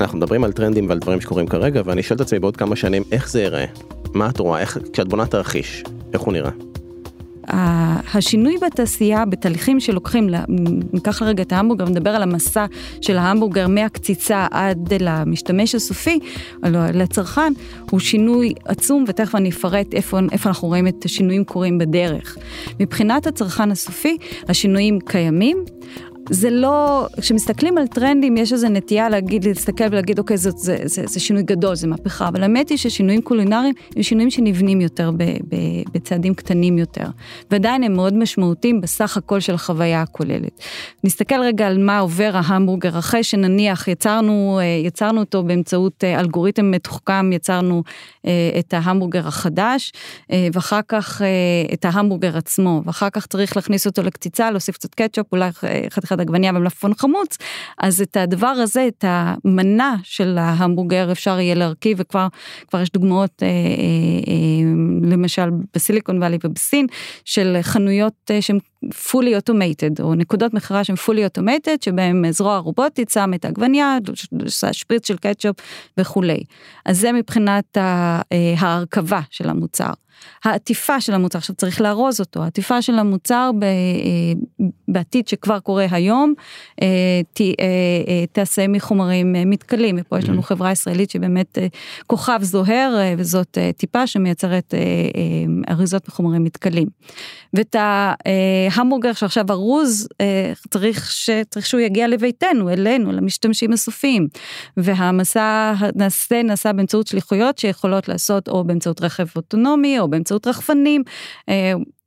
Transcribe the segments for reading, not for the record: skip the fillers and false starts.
אנחנו מדברים על טרנדים ועל דברים שקורים כרגע, ואני שואל את עצמי בעוד כמה שנים, איך זה יראה? מה את רואה? כשאת בונה תרחיש, איך הוא נראה? השינוי בתעשייה, בתהליכים שלוקחים, ניקח לרגע את ההמבורגר, נדבר על המסע של ההמבורגר מהקציצה עד למשתמש הסופי, לצרכן, הוא שינוי עצום, ותכף אני אפרט איפה אנחנו רואים את השינויים קורים בדרך. מבחינת הצרכן הסופי, השינויים קיימים, זה לא, כשמסתכלים על טרנדים, יש איזו נטייה להסתכל ולהגיד, אוקיי, זה שינוי גדול, זה מהפכה, אבל האמת היא ששינויים קולינריים הם שינויים שנבנים יותר בצעדים קטנים יותר, ועדיין הם מאוד משמעותיים בסך הכל של החוויה הכוללת. נסתכל רגע על מה עובר ההמבורגר, אחרי שנניח יצרנו אותו באמצעות אלגוריתם מתוחכם, יצרנו את ההמבורגר החדש, ואחר כך את ההמבורגר עצמו, ואחר כך צריך להכניס אותו לקציצה, להוסיף קצת קטשופ, אולי חתיכת עגבניה ומלפפון חמוץ, אז את הדבר הזה, את המנה של ההמבורגר אפשר יהיה להרכיב, וכבר יש דוגמאות, למשל בסיליקון ואלי ובסין, של חנויות שהן fully automated, או נקודות מחירה שהן fully automated, שבהן זרוע רובוטית, שם את העגבניה, שפריץ של קטשופ וכו'. אז זה מבחינת ההרכבה של המוצר. העטיפה של המוצר, עכשיו צריך להרוז אותו, העטיפה של המוצר בעתיד שכבר קורה היום, תעשה מחומרים מתקלים, ופה יש לנו חברה ישראלית שבאמת כוכב זוהר, וזאת טיפה שמייצרת אריזות מחומרים מתקלים. ואת ההמבורגר שעכשיו הרוז, צריך שהוא יגיע לביתנו, אלינו, למשתמשים הסופיים, והמסע נעשה באמצעות שליחויות שיכולות לעשות או באמצעות רכב אוטונומי, או באמצעות רחפנים,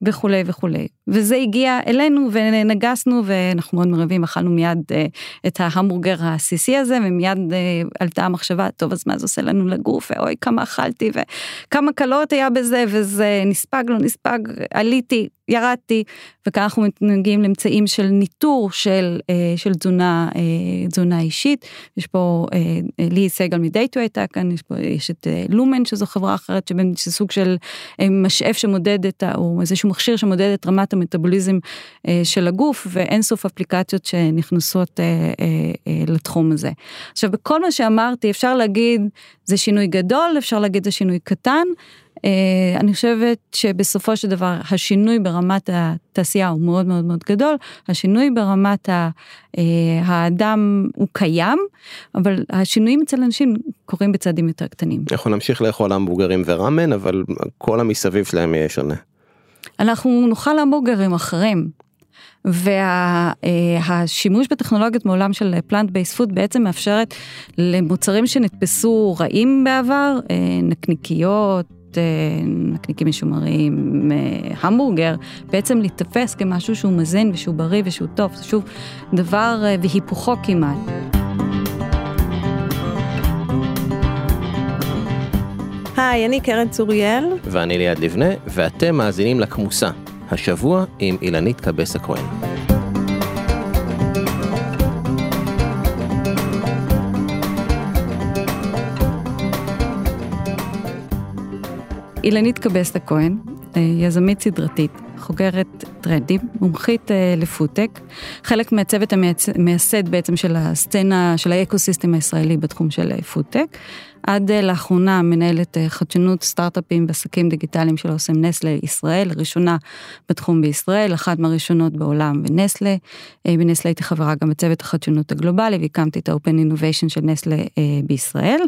וכו' וכו'. וזה הגיע אלינו, ונגסנו, ואנחנו מאוד מרבים, אכלנו מיד את ההמבורגר הסיסי הזה, ומיד עלתה המחשבה, טוב, אז מה זה עושה לנו לגוף, ואוי, כמה אכלתי, וכמה קלוריות היה בזה, וזה נספג, לא נספג, עליתי, ירדתי, וכאן אנחנו מגיעים לאמצעים של ניטור, של תזונה אישית, יש פה, לי סגל מדייטו הייתה כאן, יש את לומן, שזו חברה אחרת, שסוג של משאף שמודד את, או איזשהו מכשיר שמודד את רמת המטאבוליזם של הגוף, ואין סוף אפליקציות שנכנסות לתחום הזה. עכשיו, בכל מה שאמרתי, אפשר להגיד, זה שינוי גדול, אפשר להגיד, זה שינוי קטן, אני חושבת שבסופו של דבר, השינוי ברמת התעשייה הוא מאוד מאוד מאוד גדול, השינוי ברמת האדם הוא קיים, אבל השינויים אצל אנשים קורים בצעדים יותר קטנים. אנחנו נמשיך לאכול המבוגרים ורמן, אבל כל המסביב שלהם יהיה שונה. אנחנו נאכל המבורגרים אחרים, והשימוש בטכנולוגיות מעולם של פלנט בייס פוד בעצם מאפשרת למוצרים שנתפסו רעים בעבר, נקניקים משומרים, המבורגר, בעצם להתפס כמשהו שהוא מזין ושהוא בריא ושהוא טוב, זה שוב דבר והיפוכו כמעט. היי, אני קרן צוריאל. ואני ליד לבנה, ואתם מאזינים לכמוסה. השבוע עם אילנית קבסה-כהן. אילנית קבסה-כהן, יזמית סדרתית, חוקרת טרנדים, מומחית לפודטק, חלק מהצוות המייסד בעצם של הסצנה, של האקוסיסטם הישראלי בתחום של פודטק, עד לאחרונה מנהלת חדשנות סטארט-אפים ועסקים דיגיטליים של אוסם נסלה ישראל, ראשונה בתחום בישראל, אחת מהראשונות בעולם בנסלה. בנסלה הייתי חברה גם בצוות החדשנות הגלובלי, והקמתי את האופן אינוביישן של נסלה בישראל.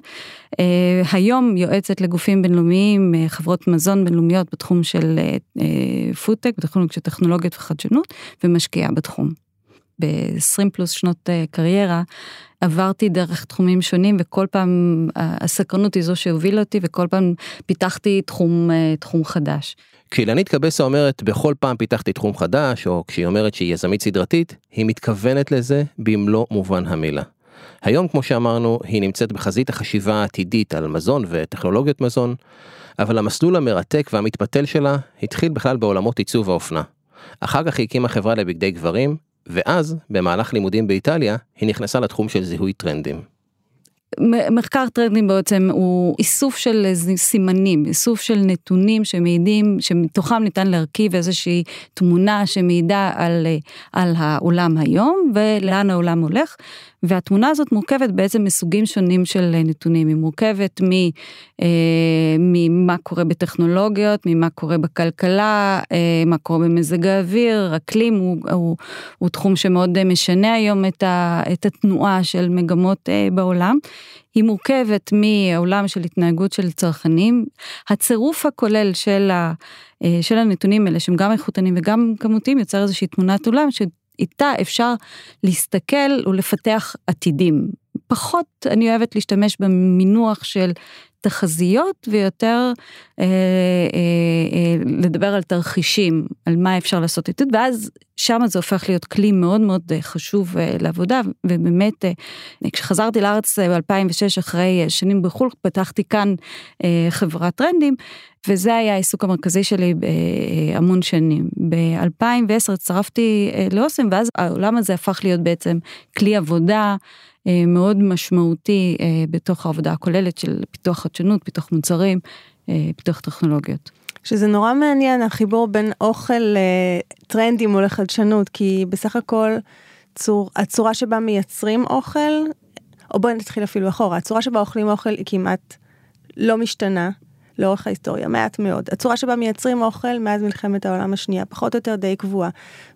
היום יועצת לגופים בינלאומיים, חברות מזון בינלאומיות בתחום של פודטק, בתחום של טכנולוגיות וחדשנות, ומשקיעה בתחום. ב-20 פלוס שנות קריירה, עברתי דרך תחומים שונים, וכל פעם הסקרנות היא זו שהובילה אותי, וכל פעם פיתחתי תחום חדש. כשאילנית קבסה אומרת, בכל פעם פיתחתי תחום חדש, או כשהיא אומרת שהיא יזמית סדרתית, היא מתכוונת לזה במלוא מובן המילה. היום, כמו שאמרנו, היא נמצאת בחזית החשיבה העתידית על מזון וטכנולוגיות מזון, אבל המסלול המרתק והמתפתל שלה התחיל בכלל בעולמות עיצוב האופנה. אחר כך היא הקימה חברה לבגדי גברים, ואז, במהלך לימודים באיטליה, היא נכנסה לתחום של זיהוי טרנדים. מחקר טרנדים בעצם הוא איסוף של סימנים, איסוף של נתונים שמעידים, שמתוכם ניתן להרכיב איזושהי תמונה שמעידה על העולם היום, ולאן העולם הולך, והתמונה הזאת מורכבת בעצם מסוגים שונים של נתונים, היא מורכבת ממה קורה בטכנולוגיות, ממה קורה בכלכלה, מה קורה במזג האוויר, אקלים הוא תחום שמאוד משנה היום את התנועה של מגמות בעולם, היא מורכבת מהעולם של התנהגות של צרכנים, הצירוף הכולל של הנתונים האלה, שהם גם איכותנים וגם כמותיים, יוצר איזושהי תמונת עולם שאיתה אפשר להסתכל ולפתח עתידים. פחות אני אוהבת להשתמש במינוח של תחזיות, ויותר לדבר על תרחישים, על מה אפשר לעשות איתות, ואז שם זה הופך להיות כלי מאוד מאוד חשוב לעבודה, ובאמת, כשחזרתי לארץ ב-2006, אחרי שנים בחול, פתחתי כאן חברת טרנדים, וזה היה העיסוק המרכזי שלי המון שנים. ב-2010 הצטרפתי לאוסם, ואז העולם הזה הפך להיות בעצם כלי עבודה, מאוד משמעותי בתוך העבודה הכוללת של פיתוח חדשנות, פיתוח מוצרים, פיתוח טכנולוגיות. שזה נורא מעניין, החיבור בין אוכל טרנדים או לחדשנות, כי בסך הכל הצורה שבה מייצרים אוכל, או בואי נתחיל אפילו אחורה, הצורה שבה אוכלים אוכל היא כמעט לא משתנה לאורך ההיסטוריה, מעט מאוד. הצורה שבה מייצרים אוכל מאז מלחמת העולם השנייה, פחות או יותר די קבועה.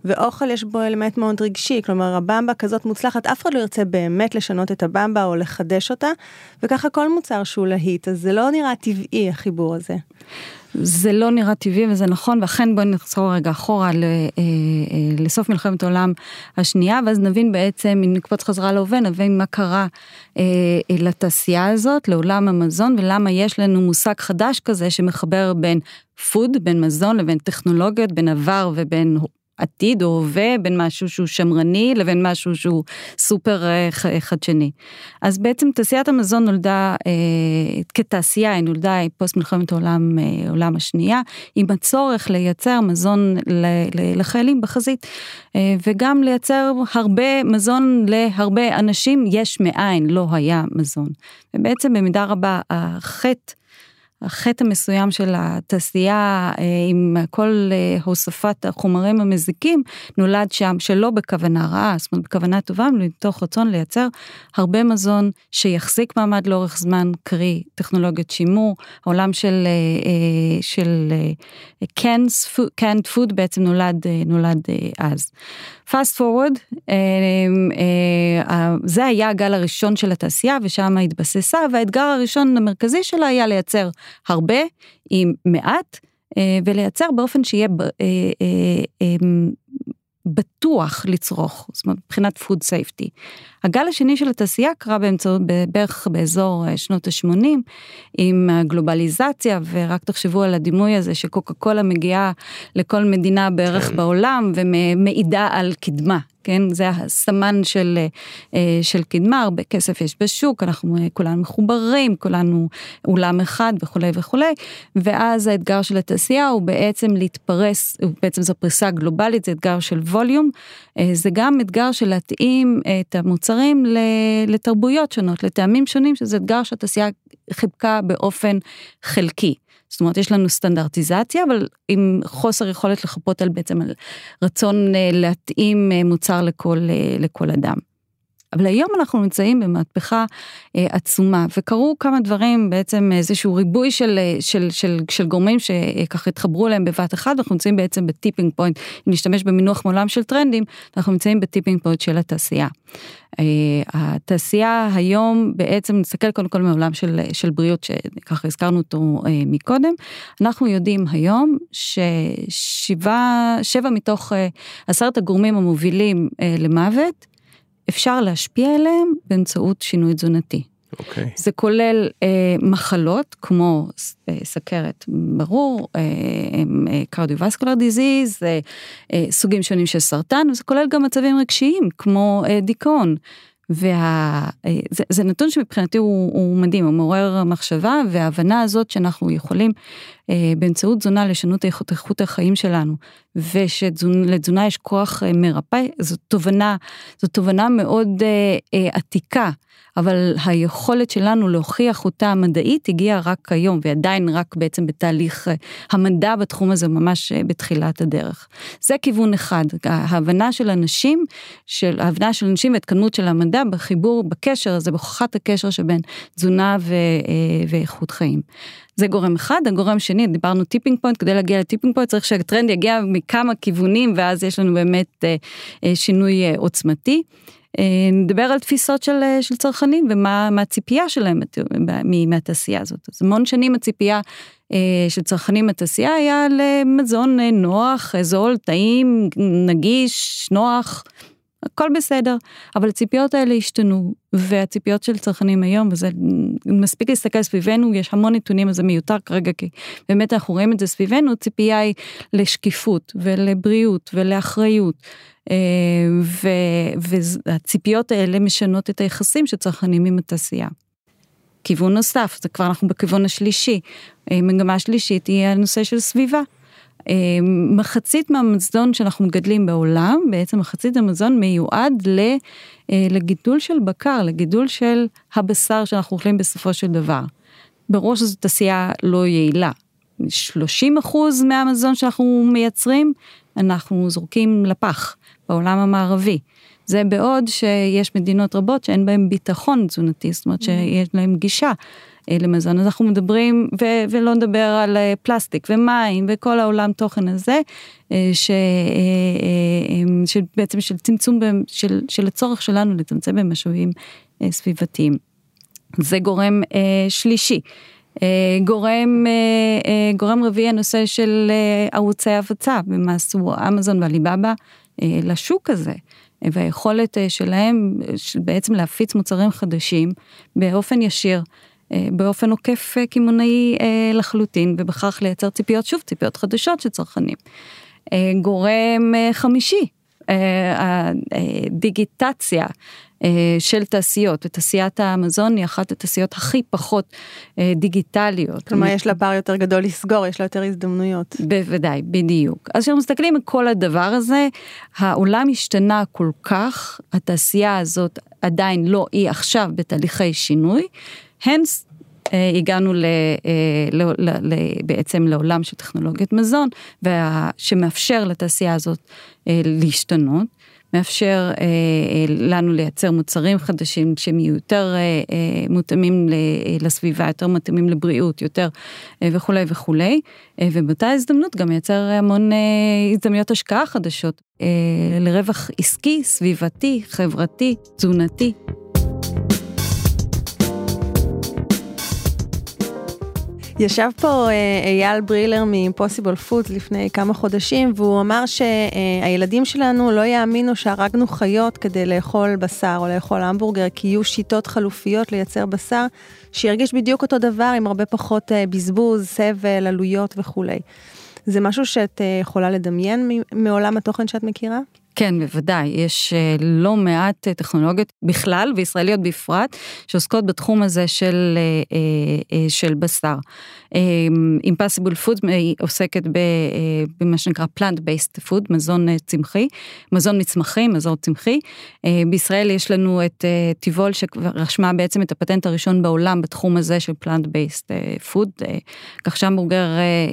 ואוכל יש בו אלמנט מאוד רגשי, כלומר הבמבה כזאת מוצלחת, אף אחד לא ירצה באמת לשנות את הבמבה או לחדש אותה, וככה כל מוצר שהוא להיט, אז זה לא נראה טבעי החיבור הזה. זה לא נראה טבעי וזה נכון, ואכן בואו נחזור רגע אחורה לסוף מלחמת העולם השנייה, ואז נבין בעצם, אם נקפוץ חזרה להווה, נבין מה קרה לתעשייה הזאת, לעולם המזון, ולמה יש לנו מושג חדש כזה שמחבר בין פוד, בין מזון לבין טכנולוגיות, בין עבר ובין עתיד או הווה, בין משהו שהוא שמרני לבין משהו שהוא סופר חדשני. אז בעצם תעשיית המזון נולדה, כתעשייה היא נולדה פוסט מלחמת העולם השנייה, עם הצורך לייצר מזון לחיילים בחזית, וגם לייצר הרבה מזון להרבה אנשים, יש מאין, לא היה מזון. ובעצם במידה רבה החטא המסוים של התעשייה, עם כל הוספת החומרים המזיקים, נולד שם שלא בכוונה רעה, זאת אומרת בכוונה טובה, מתוך רצון לייצר הרבה מזון שיחזיק מעמד לאורך זמן, קרי טכנולוגיות שימור, העולם של canned food בעצם נולד אז. Fast forward, זה היה הגל הראשון של התעשייה, ושם התבססה, והאתגר הראשון המרכזי שלה היה לייצר הרבה עם מעט, ולייצר באופן שיהיה בטוח לצרוך, זאת אומרת, מבחינת food safety. הגל השני של התעשייה קרה בערך באזור שנות ה-80, עם הגלובליזציה, ורק תחשבו על הדימוי הזה שקוקה קולה מגיעה לכל מדינה בערך בעולם, ומעידה על קדמה. כן, זה הסמן של קדמה, הרבה כסף יש בשוק, אנחנו כולנו מחוברים, כולנו אולם אחד וכולי וכולי, ואז האתגר של התעשייה הוא בעצם להתפרס, בעצם זו פריסה גלובלית, זה אתגר של ווליום, זה גם אתגר של להתאים את המוצרים לתרבויות שונות, לטעמים שונים, שזה אתגר שהתעשייה חיבקה באופן חלקי. זאת אומרת, יש לנו סטנדרטיזציה, אבל עם חוסר יכולת לחפות על בעצם על רצון להתאים מוצר לכל אדם. אבל היום אנחנו נמצאים במהפכה עצומה, וקרו כמה דברים, בעצם איזשהו ריבוי של גורמים שכך התחברו להם בבת אחד, אנחנו נמצאים בעצם בטיפינג פוינט, אם נשתמש במינוח מעולם של טרנדים, אנחנו נמצאים בטיפינג פוינט של התעשייה. התעשייה היום בעצם נסתכל קודם כל מעולם של בריאות, שככה הזכרנו אותו מקודם, אנחנו יודעים היום ששבע מתוך 10 הגורמים המובילים למוות, אפשר להשפיע עליהם באמצעות שינוי תזונתי. Okay. זה כולל מחלות כמו סכרת, ברור, cardiovascular disease, סוגים שונים של סרטן, וזה כולל גם מצבים רגשיים כמו דיכאון. זה נתון שמבחינתי הוא מדהים, הוא מעורר מחשבה, וההבנה הזאת שאנחנו יכולים באמצעות תזונה לשנות איכות החיים שלנו, ושלתזונה יש כוח מרפא, זו תובנה מאוד עתיקה, אבל היכולת שלנו להוכיח אותה המדעית הגיעה רק היום, ועדיין רק בעצם בתהליך המדע בתחום הזה ממש בתחילת הדרך. זה כיוון אחד, ההבנה של אנשים והתקדמות של המדע בחיבור, בקשר הזה, בהוכחת הקשר שבין תזונה ואיכות חיים. זה גורם אחד, הגורם שני, דיברנו טיפינג פוינט, כדי להגיע לטיפינג פוינט צריך שהטרנד יגיע מכמה כיוונים, ואז יש לנו באמת שינוי עוצמתי. נדבר על תפיסות של צרכנים, ומה הציפייה שלהם מהתעשייה הזאת. אז המון שנים הציפייה של צרכנים מהתעשייה היה למזון נוח, זול, טעים, נגיש, נוח, הכל בסדר, אבל הציפיות האלה השתנו, והציפיות של צרכנים היום, וזה מספיק להסתכל סביבנו, יש המון נתונים, אז זה מיותר כרגע, כי באמת אנחנו רואים את זה סביבנו, ציפייה היא לשקיפות, ולבריאות, ולאחריות, והציפיות האלה משנות את היחסים שצרכנים עם התעשייה. כיוון נוסף, זה כבר אנחנו בכיוון השלישי, מגמה השלישית היא הנושא של סביבה, מחצית מהמזון שאנחנו מגדלים בעולם, בעצם מחצית המזון מיועד לגידול של בקר, לגידול של הבשר שאנחנו אוכלים בסופו של דבר. בראש זו תעשייה לא יעילה. 30% מהמזון שאנחנו מייצרים, אנחנו זורקים לפח בעולם המערבי. זה בעוד שיש מדינות רבות שאין בהן ביטחון תזונתי, זאת אומרת שיש להן גישה למזון. אז אנחנו מדברים, ולא נדבר על פלסטיק ומים וכל העולם תוכן הזה, שבעצם של צמצום, של הצורך שלנו לצמצם במשאבים סביבתיים. זה גורם שלישי. גורם רביעי, הנושא של ערוצי הפצה, ומה עשו אמזון ועליבאבא לשוק הזה. והיכולת שלהם בעצם להפיץ מוצרים חדשים באופן ישיר, באופן עוקף כימונאי לחלוטין, ובכך לייצר ציפיות, שוב, ציפיות חדשות שצרכנים. גורם חמישי, הדיגיטציה של תעשיות, ותעשיית האמזון היא אחת התעשיות הכי פחות דיגיטליות. כלומר, יש לה פער יותר גדול לסגור, יש לה יותר הזדמנויות. בוודאי, בדיוק. אז כשאנחנו מסתכלים על כל הדבר הזה, העולם השתנה כל כך, התעשייה הזאת עדיין לא היא עכשיו בתהליכי שינוי, hence הגענו בעצם לעולם של טכנולוגיית מזון, שמאפשר לתעשייה הזאת להשתנות, מאפשר לנו לייצר מוצרים חדשים שהם יהיו יותר מותאמים לסביבה, יותר מותאמים לבריאות, יותר וכו' וכו'. ובאותה הזדמנות גם ייצר המון הזדמנויות השקעה חדשות, לרווח עסקי, סביבתי, חברתי, תזונתי. ישב פה אייל ברילר מ-Impossible Foods לפני כמה חודשים, והוא אמר שהילדים שלנו לא יאמינו שהרגנו חיות כדי לאכול בשר או לאכול המבורגר, כי יהיו שיטות חלופיות לייצר בשר, שירגיש בדיוק אותו דבר עם הרבה פחות בזבוז, סבל, עלויות וכו'. זה משהו שאת יכולה לדמיין מעולם התוכן שאת מכירה? כן, בוודאי, יש לא מעט טכנולוגיות בכלל, וישראליות בפרט, שעוסקות בתחום הזה של בשר. Impossible Foods עוסקת במה שנקרא Plant-Based Food, מזון צמחי, מזון צמחי. בישראל יש לנו את טיבול, שרשמה בעצם את הפטנט הראשון בעולם בתחום הזה של Plant-Based Food, כך שהמבורגר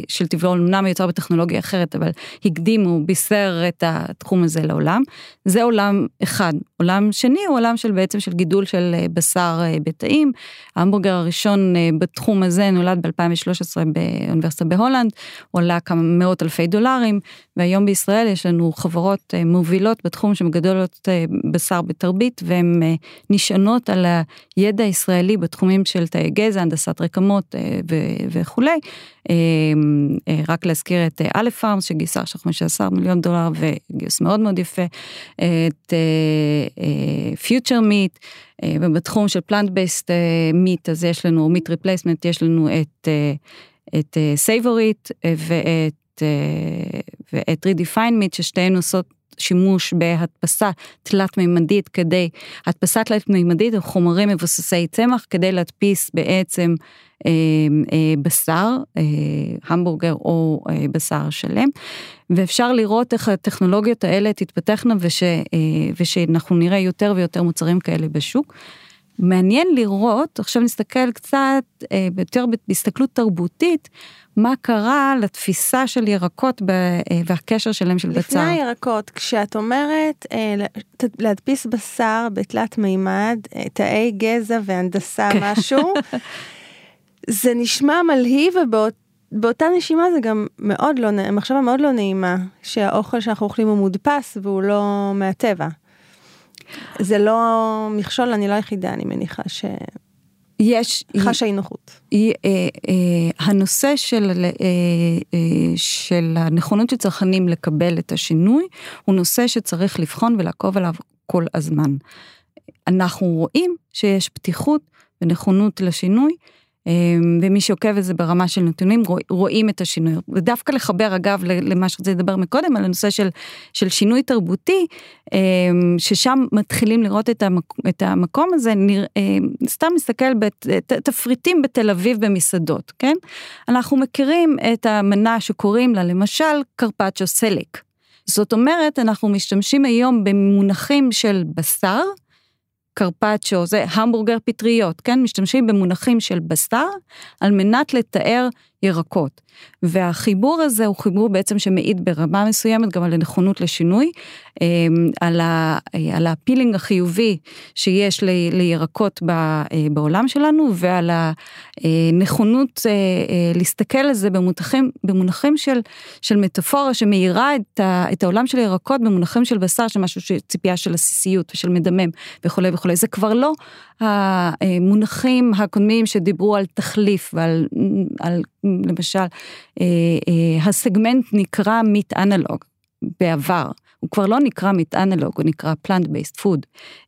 של טיבול אמנם יוצר בטכנולוגיה אחרת, אבל הקדימו, בישר את התחום הזה לעולם. זה עולם אחד. עולם שני הוא עולם של בעצם של גידול של בשר בתאים. ההמבורגר הראשון בתחום הזה נולד ב-2013 באוניברסיטה בהולנד, עולה כמה מאות אלפי $100,000, והיום בישראל יש לנו חברות מובילות בתחום שמגדלות בשר בתרבית, והן נשענות על הידע הישראלי בתחומים של תאי גזע, הנדסת רקמות וכו'. רק להזכיר את אלף פארמס שגייסה $15 מיליון וגיוס מאוד מאוד יפה, את Future Meat, ובתחום של Plant-Based Meat, אז יש לנו Meat Replacement, יש לנו את Savorit ואת Redefine Meat, ששתיהן עושות שימוש בהדפסה תלת מימדית, כדי הדפסה תלת מימדית הם חומרים מבוססי צמח כדי להדפיס בעצם בשר, המבורגר או בשר שלם, ואפשר לראות איך הטכנולוגיות האלה תתפתחנה ושאנחנו נראה יותר ויותר מוצרים כאלה בשוק. מעניין לראות, עכשיו נסתכל קצת, יותר בהסתכלות תרבותית, מה קרה לתפיסה של ירקות והקשר שלהם של בצר. לפני הירקות, כשאת אומרת להדפיס בשר בתלת מימד, תאי גזע והנדסה משהו, זה נשמע מלהיב, ובאותה נשימה זה גם מאוד לא נעימה, מחשבה מאוד לא נעימה, שהאוכל שאנחנו אוכלים הוא מודפס והוא לא מהטבע. זה לא מכשול, אני לא היחידה, אני מניחה שיש חש אינוחות. הנושא של הנכונות של צרכנים לקבל את השינוי, הוא נושא שצריך לבחון ולעקוב עליו כל הזמן. אנחנו רואים שיש פתיחות ונכונות לשינוי, ומי שעוקב את זה ברמה של נתונים, רואים את השינוי. ודווקא לחבר, אגב, למה שרציתי לדבר מקודם, על הנושא של שינוי תרבותי, ששם מתחילים לראות את המקום הזה, סתם מסתכל בתפריטים בתל אביב במסעדות, כן? אנחנו מכירים את המנה שקוראים לה, למשל, קרפצ'ו סלק. זאת אומרת, אנחנו משתמשים היום במונחים של בשר, קרפצ'ו, זה המבורגר פטריות, כן? משתמשים במונחים של בשר, על מנת לתאר ירקות. והחיבור הזה הוא חיבור בעצם שמעיד ברמה מסוימת, גם על הנכונות לשינוי, על הפילינג החיובי שיש לירקות בעולם שלנו, ועל הנכונות להסתכל על זה במונחים של מטאפורה, שמאירה את העולם של הירקות במונחים של בשר, שמשהו שציפייה של הסיסיות ושל מדמם וכו' וכו'. זה כבר לא המונחים הקודמים שדיברו על תחליף ועל למשל, הסגמנט נקרא meat analog בעבר, הוא כבר לא נקרא meat analog, הוא נקרא plant based food,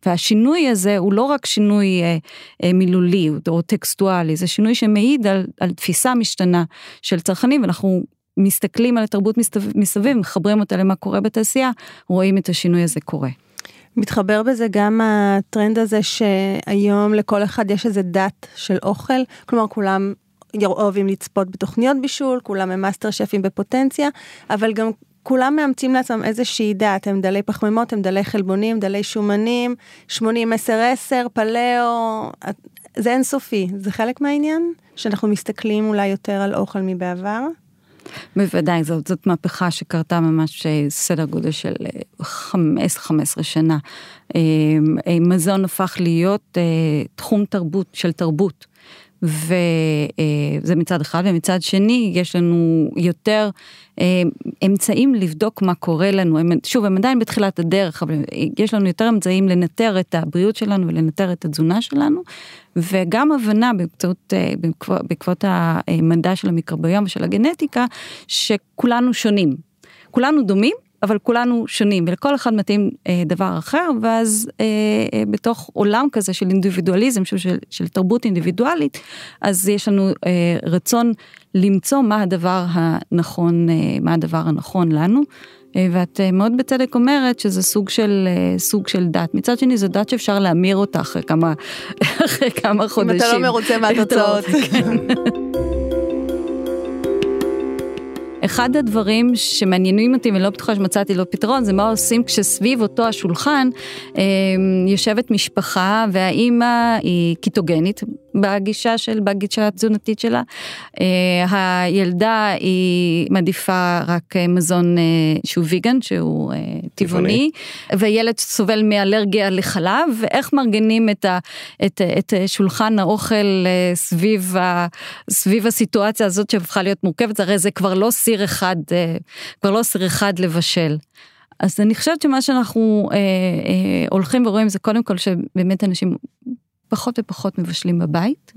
והשינוי הזה הוא לא רק שינוי מילולי או טקסטואלי, זה שינוי שמעיד על תפיסה משתנה של צרכנים, ואנחנו מסתכלים על התרבות מסביב, מחברים אותה למה קורה בתעשייה, רואים את השינוי הזה קורה. מתחבר בזה גם הטרנד הזה שהיום לכל אחד יש איזה דת של אוכל, כלומר כולם אוהבים לצפות בתוכניות בישול, כולם הם מאסטר שפים בפוטנציה, אבל גם כולם מאמצים לעצמם איזושהי דעת, הם דלי פחמימות, הם דלי חלבונים, דלי שומנים, 80-10-10, פלאו, זה אינסופי, זה חלק מהעניין? שאנחנו מסתכלים אולי יותר על אוכל מבעבר? בוודאי, זאת מהפכה שקרתה ממש סדר גודל של 15 שנה. מזון הפך להיות תחום תרבות, של תרבות, וזה מצד אחד, ומצד שני יש לנו יותר אמצעים לבדוק מה קורה לנו, שוב הם עדיין בתחילת הדרך, אבל יש לנו יותר אמצעים לנטר את הבריאות שלנו ולנטר את התזונה שלנו, וגם הבנה בעקבות המדע של המיקרוביום ושל הגנטיקה, שכולנו שונים, כולנו דומים, אבל כולנו שונים, ולכל אחד מתאים דבר אחר, ואז בתוך עולם כזה של אינדיבידואליזם, של תרבות אינדיבידואלית, אז יש לנו רצון למצוא מה הדבר הנכון לנו, ואת מאוד בצדק אומרת שזה סוג של דת. מצד שני, זו דת שאפשר להמיר אותה אחרי כמה חודשים. אם אתה לא מרוצה מהתוצאות. אחד הדברים שמעניינים אותי, ולא בטוחה שמצאתי לו פתרון, זה מה עושים כשסביב אותו השולחן יושבת משפחה, והאימא היא קיטוגנית בגישה התזונתית שלה, הילדה היא מעדיפה רק מזון שהוא ויגן, שהוא טבעוני, והילד סובל מאלרגיה לחלב, ואיך מארגנים את שולחן האוכל סביב הסיטואציה הזאת שהפכה להיות מורכבת, הרי זה כבר לא סיר אחד לבשל. אז אני חושבת שמה שאנחנו הולכים ורואים זה קודם כל שבאמת אנשים פחות ופחות מבשלים בבית,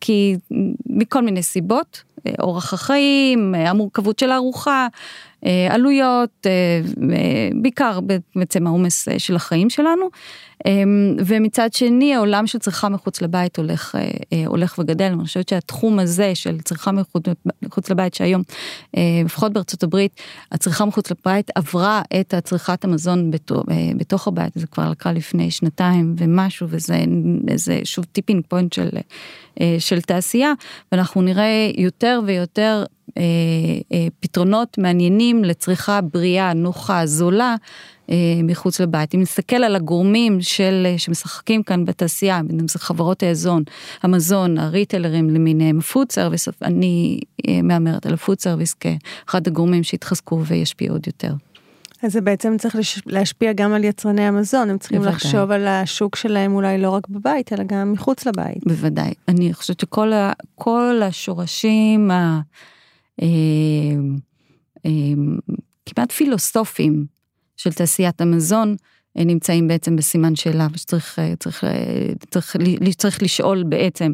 כי מכל מיני סיבות, אורח החיים, המורכבות של הארוחה, עלויות, בעיקר בעצם העומס של החיים שלנו, ומצד שני העולם של צריכה מחוץ לבית הולך וגדל. אני חושבת שהתחום הזה של צריכה מחוץ לבית, שהיום, לפחות בארצות הברית, הצריכה מחוץ לבית עברה את הצריכת המזון בתוך הבית, זה כבר לקרה לפני שנתיים ומשהו, וזה שוב טיפינג פוינט של תעשייה, ואנחנו נראה יותר ויותר פתרונות מעניינים לצריכה בריאה, נוחה, זולה, מחוץ לבית. אם נסתכל על הגורמים שמשחקים כאן בתעשייה, חברות המזון, הריטלרים למיניהם, הפוד סרוויס, אני מאמרת על הפוד סרוויס כאחד הגורמים שהתחזקו וישפיעו עוד יותר. אז זה בעצם צריך להשפיע גם על יצרני המזון, הם צריכים בוודאי. לחשוב על השוק שלהם אולי לא רק בבית, אלא גם מחוץ לבית. בוודאי, אני חושבת שכל השורשים כמעט פילוסופיים של תעשיית המזון, נמצאים בעצם בסימן שאלה, שצריך לשאול בעצם,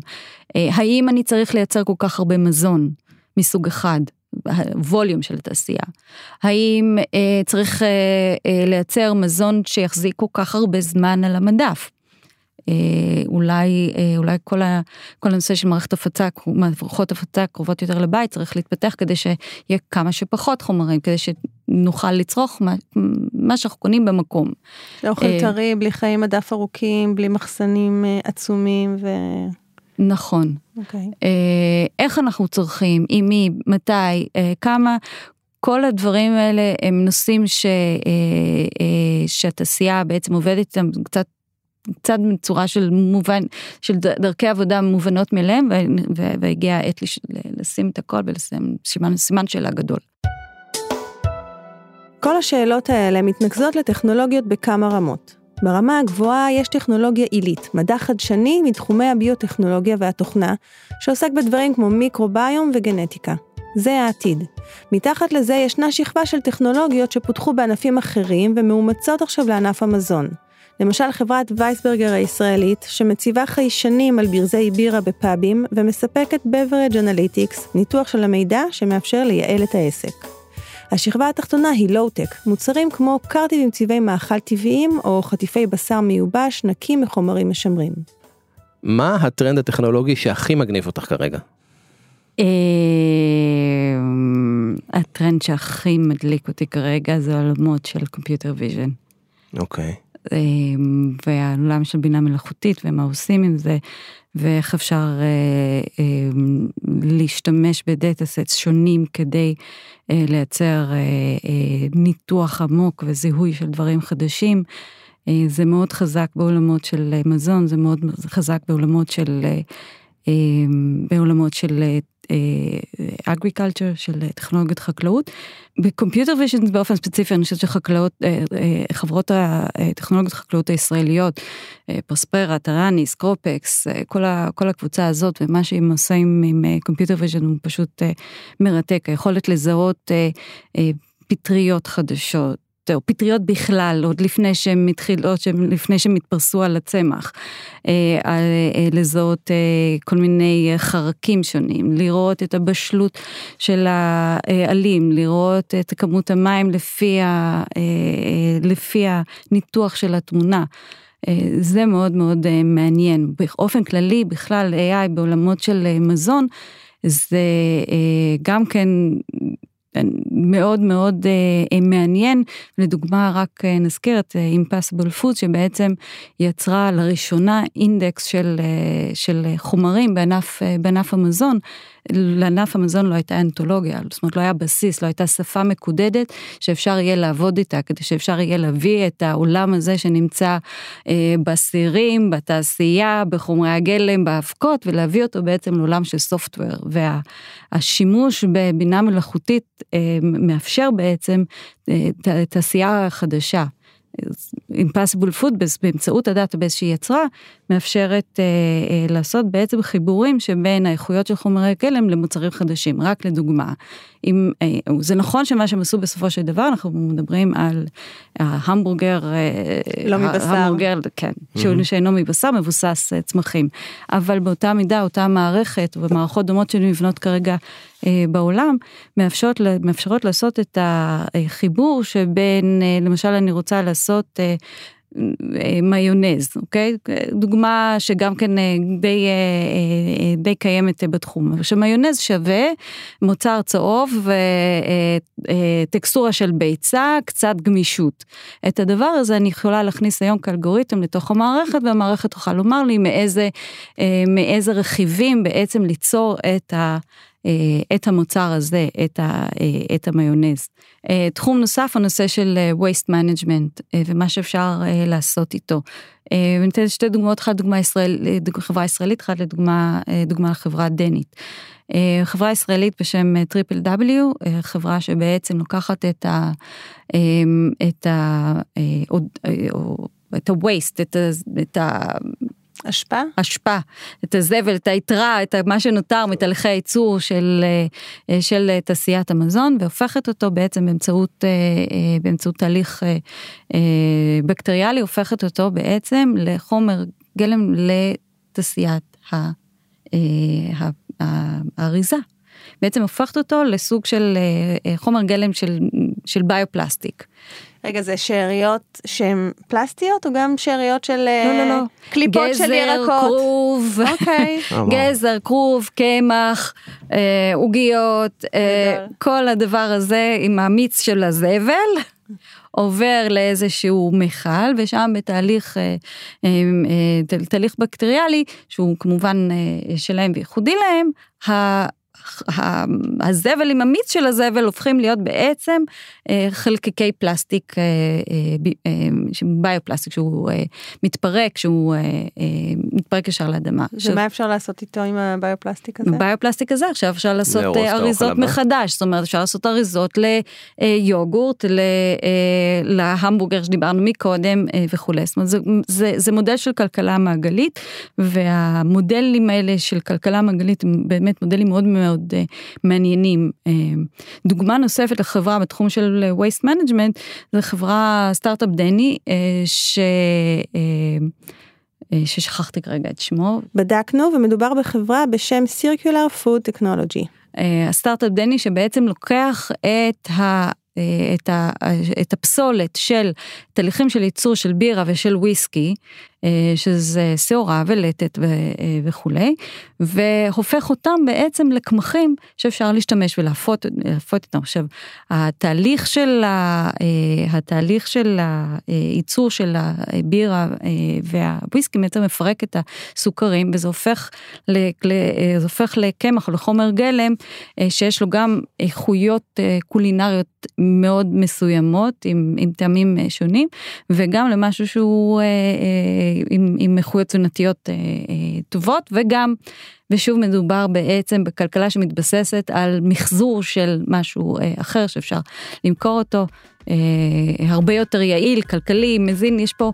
האם אני צריך לייצר כל כך הרבה מזון מסוג אחד, הווליום של התעשייה, האם צריך לייצר מזון שיחזיק כל כך הרבה זמן על המדף, אולי כל הנושא של מערכות הפצה קרובות יותר לבית צריך להתפתח כדי שיהיה כמה שפחות חומרים, כדי שנוכל לצרוך מה שאנחנו קונים במקום. אוכל טרי, בלי חיי מדף ארוכים, בלי מחסנים עצומים ו... נכון. איך אנחנו צורכים, עם מי, מתי, כמה, כל הדברים האלה הם נושאים שהתעשייה בעצם עובדת קצת בצורה של מובן, של דרכי עבודה מובנות מלהם, והגיעה העת לשים את הכל ולשים סימן שאלה גדול. כל השאלות האלה מתנקזות לטכנולוגיות בכמה רמות. ברמה הגבוהה יש טכנולוגיה עילית, מדע חדשני מתחומי הביוטכנולוגיה והתוכנה, שעוסק בדברים כמו מיקרוביום וגנטיקה. זה העתיד. מתחת לזה ישנה שכבה של טכנולוגיות שפותחו בענפים אחרים ומאומצות עכשיו לענף המזון. למשל חברת וייסברגר הישראלית, שמציבה חיישנים על ברזי בירה בפאבים, ומספקת בברג' אנליטיקס, ניתוח של המידע שמאפשר לייעל את העסק. השכבה התחתונה היא לואו-טק, מוצרים כמו קרטיב עם צבעי מאכל טבעיים, או חטיפי בשר מיובש, נקים מחומרים משמרים. מה הטרנד הטכנולוגי שהכי מגניב אותך כרגע? הטרנד שהכי מדליק אותי כרגע, זה העולמות של קומפיוטר ויז'ן. אוקיי. והעולם של בינה מלאכותית ומה עושים עם זה, ואיך אפשר להשתמש בדאטה-סטס שונים כדי לייצר ניתוח עמוק וזיהוי של דברים חדשים. זה מאוד חזק בעולמות של מזון, זה מאוד חזק בעולמות של אגריקלצ'ר, של טכנולוגיות חקלאות. בקומפיוטר ויז'ן באופן ספציפי, אני חושבת שחקלאות, חברות הטכנולוגיות חקלאות הישראליות, פרוספרה, טרניס, קרופקס, כל הקבוצה הזאת, ומה שהם עושים עם קומפיוטר ויז'ן הוא פשוט מרתק. היכולת לזהות פטריות חדשות, או פטריות בכלל, עוד לפני שהם התפרסו על הצמח, לזהות כל מיני חרקים שונים, לראות את הבשלות של העלים, לראות את כמות המים לפי הניתוח של התמונה. זה מאוד מאוד מעניין. באופן כללי, בכלל AI בעולמות של מזון, זה גם כן מאוד מאוד מעניין. לדוגמה, רק נזכיר את Impossible Foods, שבעצם יצרה לראשונה אינדקס של חומרים בענף המזון. לענף המזון לא הייתה אנתולוגיה, זאת אומרת לא היה בסיס, לא הייתה שפה מקודדת שאפשר יהיה לעבוד איתה, כדי שאפשר יהיה להביא את העולם הזה שנמצא בסירים, בתעשייה, בחומרי הגלם, בהפקות, ולהביא אותו בעצם לעולם של סופטוור. והשימוש בבינה מלאכותית מאפשר בעצם תעשייה חדשה. Impossible Foods, באמצעות הדאטאבייס שהיא יצרה, מאפשרת לעשות בעצם חיבורים שבין האיכויות של חומרי גלם למוצרים חדשים. רק לדוגמה, זה נכון שמה שהם עשו בסופו של דבר, אנחנו מדברים על ההמבורגר, לא מבשר. המבורגר, כן, שאינו מבשר, מבוסס צמחים. אבל באותה מידה, אותה מערכת, ומערכות דומות שנבנות כרגע בעולם, מאפשרות לעשות את החיבור שבין, למשל אני רוצה לעשות מיונז, אוקיי? דוגמה שגם כן די קיימת בתחום. שמיונז שווה מוצר צהוב, טקסטורה של ביצה, קצת גמישות. את הדבר הזה אני יכולה להכניס היום כאלגוריתם לתוך המערכת, והמערכת תוכל לומר לי מאיזה רכיבים בעצם ליצור את המוצר הזה, את המיונז. תחום נוסף, הנושא של waste management, ומה שאפשר לעשות איתו. וניתן שתי דוגמאות, אחת חברה ישראלית, אחת דוגמה לחברה דנית. חברה ישראלית בשם Triple W, חברה שבעצם לוקחת את ה-waste, השפע, את הזבל, את היתרה, את מה שנותר מתהליכי הייצור של תעשיית המזון, והופכת אותו בעצם באמצעות תהליך בקטריאלי, הופכת אותו בעצם לחומר גלם לתעשיית האריזה. בעצם הופכת אותו לסוג של חומר גלם של ביופלסטיק. רגע, זה שאריות שהן פלסטיות, או גם שאריות של קליפות של ירקות? גזר, כרוב, גזר, כרוב, קמח, עוגיות, כל הדבר הזה עם המיץ של הזבל, עובר לאיזשהו מיכל, ושם בתהליך בקטריאלי, שהוא כמובן שלהם וייחודי להם, הזבל עם המיץ של הזבל הופכים להיות בעצם חלקיקי פלסטיק, ביופלסטיק, שהוא מתפרק, ישר לאדמה. ומה אפשר לעשות איתו עם הביופלסטיק הזה? ביופלסטיק הזה עכשיו אפשר לעשות אריזות מחדש, זאת אומרת אפשר לעשות אריזות ליוגורט, להמבורגר שדיברנו מקודם וכו'. זאת אומרת זה מודל של כלכלה מעגלית, והמודלים האלה של כלכלה מעגלית הם באמת מודלים מאוד מאוד מעניינים. דוגמה נוספת לחברה בתחום של waste management, זה חברה סטארט-אפ דני, ששכחתי כרגע את שמו. בדקנו, ומדובר בחברה בשם Circular Food Technology. הסטארט-אפ דני שבעצם לוקח את הפסולת של תהליכים של ייצור של בירה ושל וויסקי, שזה שעורה ולטת וכו', והופך אותם בעצם לקמחים שאפשר להשתמש ולהפות אותם. עכשיו, התהליך של הייצור של הבירה והוויסקי בעצם מפרק את הסוכרים, וזה הופך לקמח או לחומר גלם, שיש לו גם איכויות קולינריות מאוד מסוימות, עם טעמים שונים, וגם למשהו שהוא עם איכויות תזונתיות טובות, ושוב מדובר בעצם בכלכלה שמתבססת על מחזור של משהו אחר שאפשר למכור אותו, הרבה יותר יעיל, כלכלי, מזין. יש פה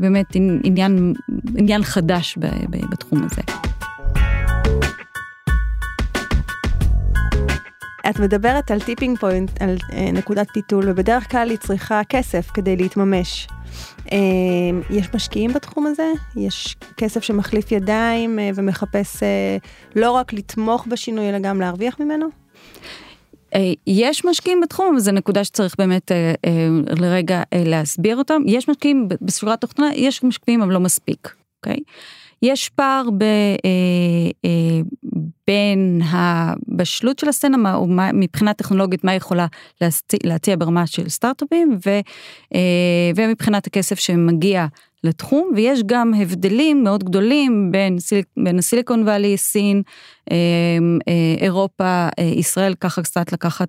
באמת עניין חדש בתחום הזה. את מדברת על טיפינג פוינט, על נקודת פיתול, ובדרך כלל היא צריכה כסף כדי להתממש. יש משקיעים בתחום הזה? יש כסף שמחליף ידיים ומחפש לא רק לתמוך בשינוי, אלא גם להרוויח ממנו? יש משקיעים בתחום, וזו נקודה שצריך באמת לרגע להסביר אותם. יש משקיעים, בשורה התחתונה, יש משקיעים, אבל לא מספיק. אוקיי? יש פער בין הבשלות של הסצנה, או מבחינה טכנולוגית, מה יכולה להציע ברמה של סטארט-אפים, ומבחינת הכסף שמגיע לתחום, ויש גם הבדלים מאוד גדולים בין הסיליקון ואלי, סין, אירופה, ישראל, ככה קצת לקחת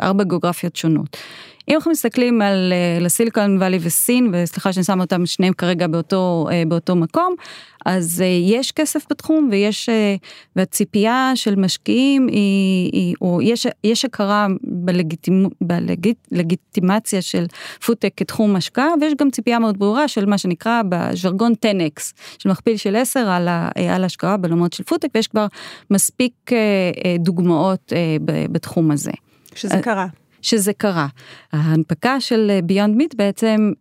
ארבע גיאוגרפיות שונות. אם אנחנו מסתכלים על סיליקון ואלי וסין, וסליחה שאני שמה אותם שניהם כרגע באותו מקום, אז יש כסף בתחום, והציפייה של משקיעים, או יש הכרה בלגיטימציה של פודטק כתחום השקעה, ויש גם ציפייה מאוד ברורה של מה שנקרא בז'רגון 10X, של מכפיל של 10 על ההשקעה בלומות של פודטק, ויש כבר מספיק דוגמאות בתחום הזה. שזה קרה. שזה קרה. ההנפקה של ביונד מיט בעצם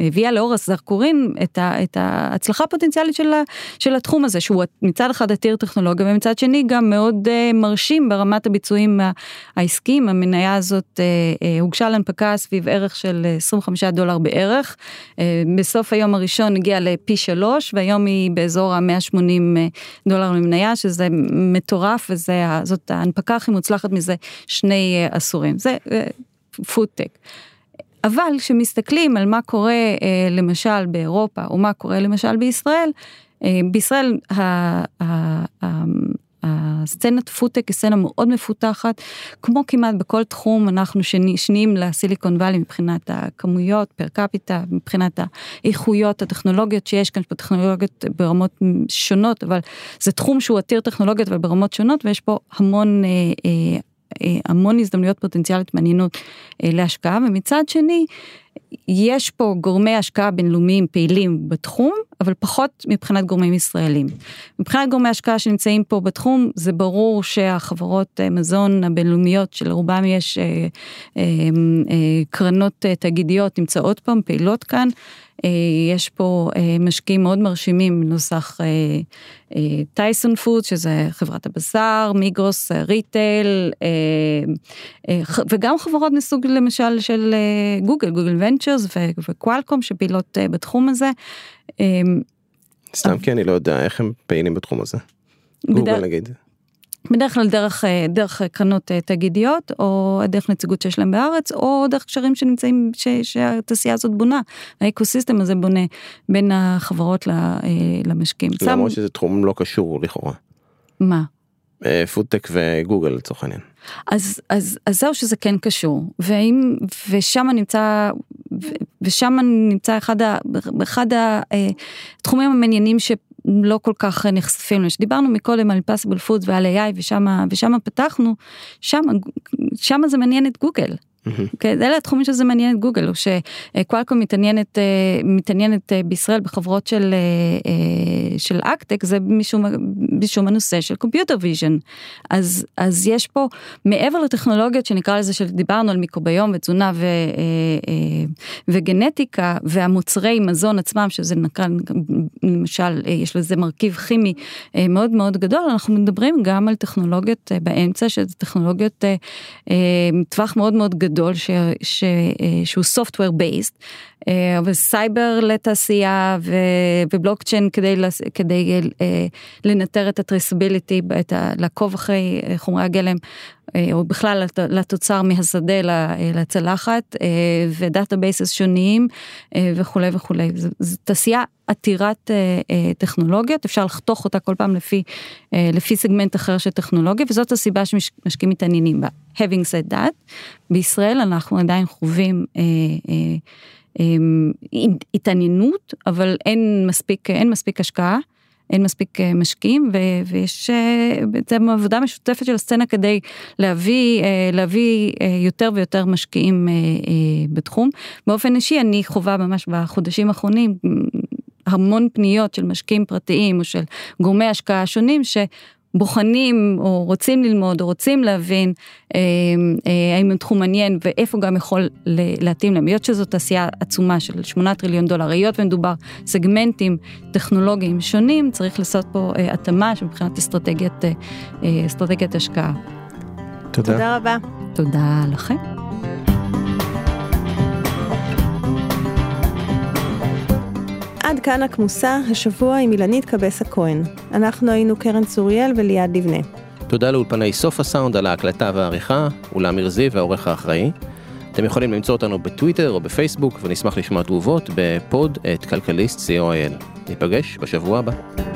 הביאה לאור הזרקורים את ההצלחה הפוטנציאלית של התחום הזה, שהוא מצד אחד עתיר טכנולוגיה, ומצד שני גם מאוד מרשים ברמת הביצועים העסקיים. המניה הזאת הוגשה להנפקה סביב ערך של $25 בערך, בסוף היום הראשון הגיעה לפי 3, והיום היא באזור $180 למניה, שזה מטורף, וזאת ההנפקה הכי מוצלחת מזה 2 עשורים. זה פודטק. אבל כשמסתכלים על מה קורה למשל באירופה, או מה קורה למשל בישראל, בישראל הסצנת פודטק היא סצנה מאוד מפותחת, כמו כמעט בכל תחום אנחנו שניים לסיליקון ואלי מבחינת הכמויות, פר קפיטה, מבחינת האיכויות, הטכנולוגיות שיש כאן, יש פה טכנולוגיות ברמות שונות, אבל זה תחום שהוא עתיר טכנולוגיות, אבל ברמות שונות, ויש פה המון הזדמנויות פוטנציאלית מעניינות להשקעה, ומצד שני, יש פה גורמי השקעה בינלאומיים פעילים בתחום, אבל פחות מבחינת גורמים ישראלים. מבחינת גורמי השקעה שנמצאים פה בתחום, זה ברור שהחברות מזון הבינלאומיות של רובם יש קרנות תאגידיות נמצאות פה, פעילות כאן, יש פה משקיעים מאוד מרשימים נוסח טייסון פוד, שזה חברת הבשר, מיגרוס, ריטייל, וגם חברות מסוג למשל של גוגל ונצ'רס וקואלקום שפעילות בתחום הזה. סתם כי אני לא יודע איך הם פעילים בתחום הזה. גוגל נגיד. בדרך כלל דרך קרנות תאגידיות, או דרך נציגות שיש להם בארץ, או דרך קשרים שנמצאים, שהתעשייה הזאת בונה. האקוסיסטם הזה בונה בין החברות למשקיעים. למרות שזה תחום לא קשור לכאורה. מה? פודטק וגוגל לצורך העניין. אז זהו שזה כן קשור, ושם נמצא אחד התחומים המעניינים שלא כל כך נחשפים. שדיברנו מקודם על Impossible Foods ועל AI, ושם פתחנו, שם זה מעניין את גוגל. אלה התחומים שזה מעניין את גוגל, או שקואלקום מתעניינת בישראל בחברות של אקטק, זה משום הנושא של קומפיוטר ויז'ן. אז יש פה, מעבר לטכנולוגיות שנקרא לזה, שדיברנו על מיקרוביום ותזונה וגנטיקה, והמוצרי מזון עצמם, שזה נקרא, למשל, יש לזה מרכיב כימי מאוד מאוד גדול, אנחנו מדברים גם על טכנולוגיות באמצע, שזה טכנולוגיות טווח מאוד מאוד גדול, שהוא software based, אבל סייבר לתעשייה ובלוקצ'יין כדי לנטר את הטרסביליטי, לעקוב אחרי חומרי הגלם, או בכלל לתוצר מהשדה לצלחת, ודאטה בייסס שונים, וכו' וכו'. זו תעשייה עתירת טכנולוגיות, אפשר לחתוך אותה כל פעם לפי סגמנט אחר של טכנולוגיה, וזאת הסיבה שמשקיעים מתעניינים בה. Having said that, בישראל אנחנו עדיין חווים התעניינות, אבל אין מספיק השקעה, אין מספיק משקיעים, ויש בעצם עבודה משותפת של הסצנה כדי להביא יותר ויותר משקיעים בתחום. באופן אישי, אני חווה ממש בחודשים האחרונים, המון פניות של משקיעים פרטיים, או של גורמי השקעה שונים, שבוחנים, או רוצים ללמוד, או רוצים להבין, האם התחום מעניין, ואיפה גם יכול להתאים להם. היות שזאת תעשייה עצומה של $8 טריליון, היות ומדובר סגמנטים טכנולוגיים שונים, צריך לעשות פה התאמה, שמבחינת אסטרטגיית השקעה. תודה רבה. תודה לכם. עד כאן הכמוסה, השבוע עם אילנית קבסה-כהן. אנחנו היינו קרן צוריאל וליעד לבנה. תודה לאולפני סוף הסאונד על ההקלטה והעריכה, ולאמיר זיו והעורך האחראי. אתם יכולים למצוא אותנו בטוויטר או בפייסבוק, ונשמח לשמוע תגובות בפוד@calcalist.co.il. ניפגש בשבוע הבא.